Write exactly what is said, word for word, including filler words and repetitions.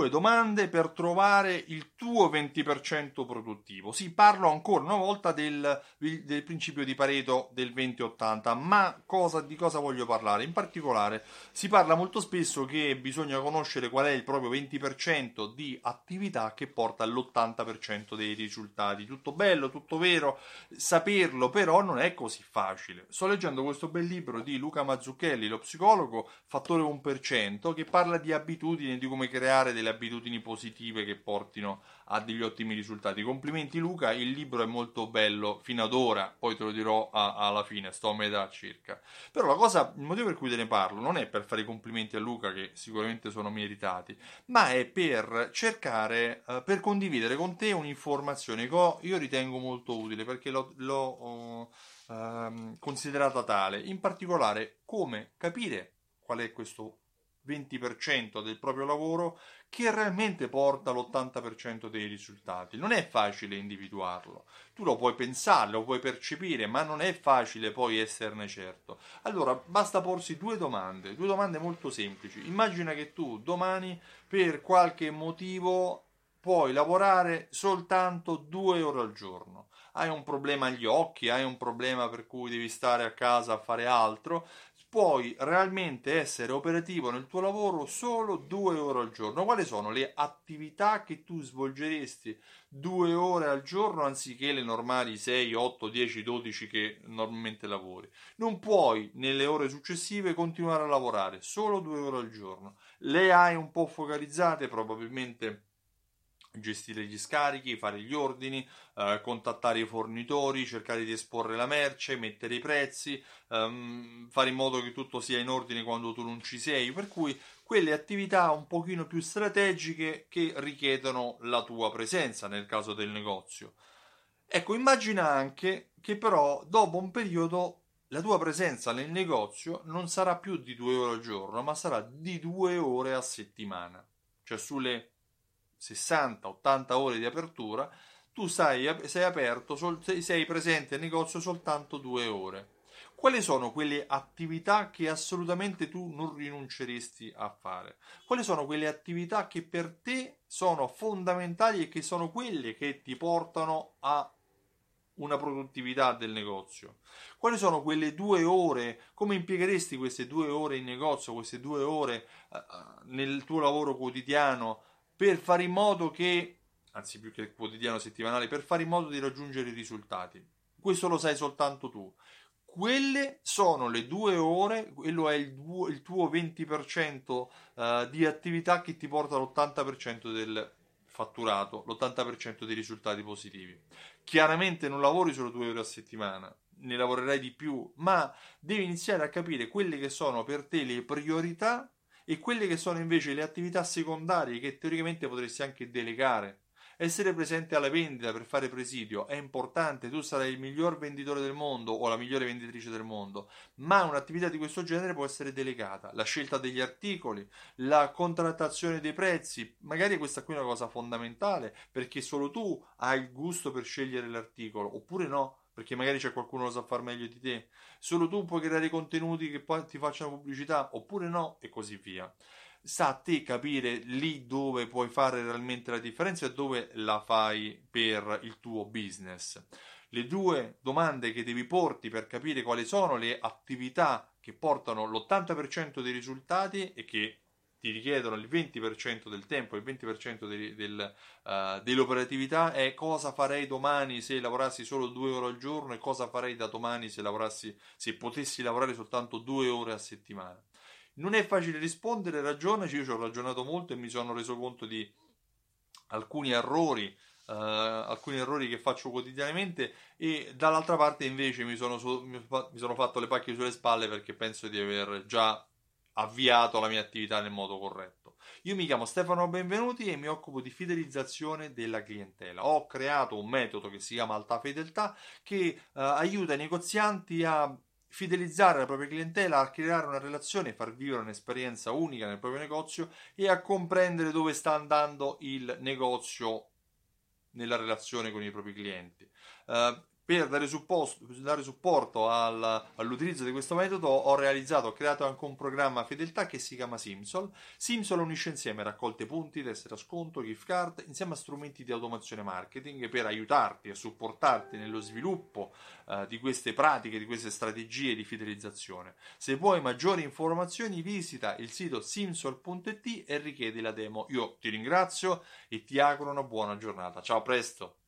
tue domande per trovare il tuo venti per cento produttivo. Sì, parlo ancora una volta del, del principio di Pareto del venti ottanta, ma cosa, di cosa voglio parlare? In particolare si parla molto spesso che bisogna conoscere qual è il proprio venti per cento di attività che porta all'ottanta per cento dei risultati. Tutto bello, tutto vero, saperlo però non è così facile. Sto leggendo questo bel libro di Luca Mazzucchelli, lo psicologo, fattore uno per cento, che parla di abitudini, di come creare delle abitudini positive che portino a degli ottimi risultati. Complimenti Luca, il libro è molto bello fino ad ora, poi te lo dirò a, alla fine, sto a metà circa. Però la cosa, il motivo per cui te ne parlo non è per fare i complimenti a Luca, che sicuramente sono meritati, ma è per cercare, eh, per condividere con te un'informazione che io ritengo molto utile, perché l'ho, l'ho eh, considerata tale, in particolare come capire qual è questo venti per cento del proprio lavoro che realmente porta all'ottanta per cento dei risultati. Non è facile individuarlo, tu lo puoi pensare, lo puoi percepire, ma non è facile poi esserne certo. Allora basta porsi due domande, due domande molto semplici. Immagina che tu domani per qualche motivo puoi lavorare soltanto due ore al giorno. Hai un problema agli occhi, hai un problema per cui devi stare a casa a fare altro. Puoi realmente essere operativo nel tuo lavoro solo due ore al giorno. Quali sono le attività che tu svolgeresti due ore al giorno anziché le normali sei, otto, dieci, dodici che normalmente lavori? Non puoi nelle ore successive continuare a lavorare, solo due ore al giorno. Le hai un po' focalizzate, probabilmente gestire gli scarichi, fare gli ordini, eh, contattare i fornitori, cercare di esporre la merce, mettere i prezzi, ehm, fare in modo che tutto sia in ordine quando tu non ci sei, per cui quelle attività un pochino più strategiche che richiedono la tua presenza nel caso del negozio. Ecco, immagina anche che però dopo un periodo la tua presenza nel negozio non sarà più di due ore al giorno, ma sarà di due ore a settimana, cioè sulle sessanta ottanta ore di apertura, tu sei, sei aperto, sei presente al negozio soltanto due ore. Quali sono quelle attività che assolutamente tu non rinunceresti a fare? Quali sono quelle attività che per te sono fondamentali e che sono quelle che ti portano a una produttività del negozio? Quali sono quelle due ore? Come impiegheresti queste due ore in negozio, queste due ore nel tuo lavoro quotidiano, per fare in modo che, anzi più che quotidiano settimanale, per fare in modo di raggiungere i risultati? Questo lo sai soltanto tu. Quelle sono le due ore, quello è il, duo, il tuo venti per cento uh, di attività che ti porta all'ottanta per cento del fatturato, l'ottanta per cento dei risultati positivi. Chiaramente non lavori solo due ore a settimana, ne lavorerai di più, ma devi iniziare a capire quelle che sono per te le priorità e quelle che sono invece le attività secondarie che teoricamente potresti anche delegare. Essere presente alla vendita per fare presidio è importante, tu sarai il miglior venditore del mondo o la migliore venditrice del mondo, ma un'attività di questo genere può essere delegata. La scelta degli articoli, la contrattazione dei prezzi, magari questa qui è una cosa fondamentale perché solo tu hai il gusto per scegliere l'articolo, oppure no, perché magari c'è qualcuno che lo sa far meglio di te, solo tu puoi creare i contenuti che poi ti facciano pubblicità, oppure no, e così via. Sta a te capire lì dove puoi fare realmente la differenza e dove la fai per il tuo business. Le due domande che devi porti per capire quali sono le attività che portano l'ottanta per cento dei risultati e che ti richiedono il venti per cento del tempo, il venti per cento del, del, uh, dell'operatività è: cosa farei domani se lavorassi solo due ore al giorno, e cosa farei da domani se lavorassi, se potessi lavorare soltanto due ore a settimana. Non è facile rispondere, ragionaci. Io ci ho ragionato molto e mi sono reso conto di alcuni errori Uh, alcuni errori che faccio quotidianamente, e dall'altra parte invece mi sono, so, mi, mi sono fatto le pacche sulle spalle perché penso di aver già avviato la mia attività nel modo corretto. Io mi chiamo Stefano Benvenuti e mi occupo di fidelizzazione della clientela. Ho creato un metodo che si chiama Alta Fedeltà, che eh, aiuta i negozianti a fidelizzare la propria clientela, a creare una relazione, far vivere un'esperienza unica nel proprio negozio e a comprendere dove sta andando il negozio nella relazione con i propri clienti. Eh, Per dare, supposto, dare supporto al, all'utilizzo di questo metodo ho realizzato, ho creato anche un programma fedeltà che si chiama SimSol. SimSol unisce insieme raccolte punti, tessere a sconto, gift card, insieme a strumenti di automazione marketing per aiutarti e supportarti nello sviluppo eh, di queste pratiche, di queste strategie di fidelizzazione. Se vuoi maggiori informazioni visita il sito simsol punto it e richiedi la demo. Io ti ringrazio e ti auguro una buona giornata. Ciao, a presto!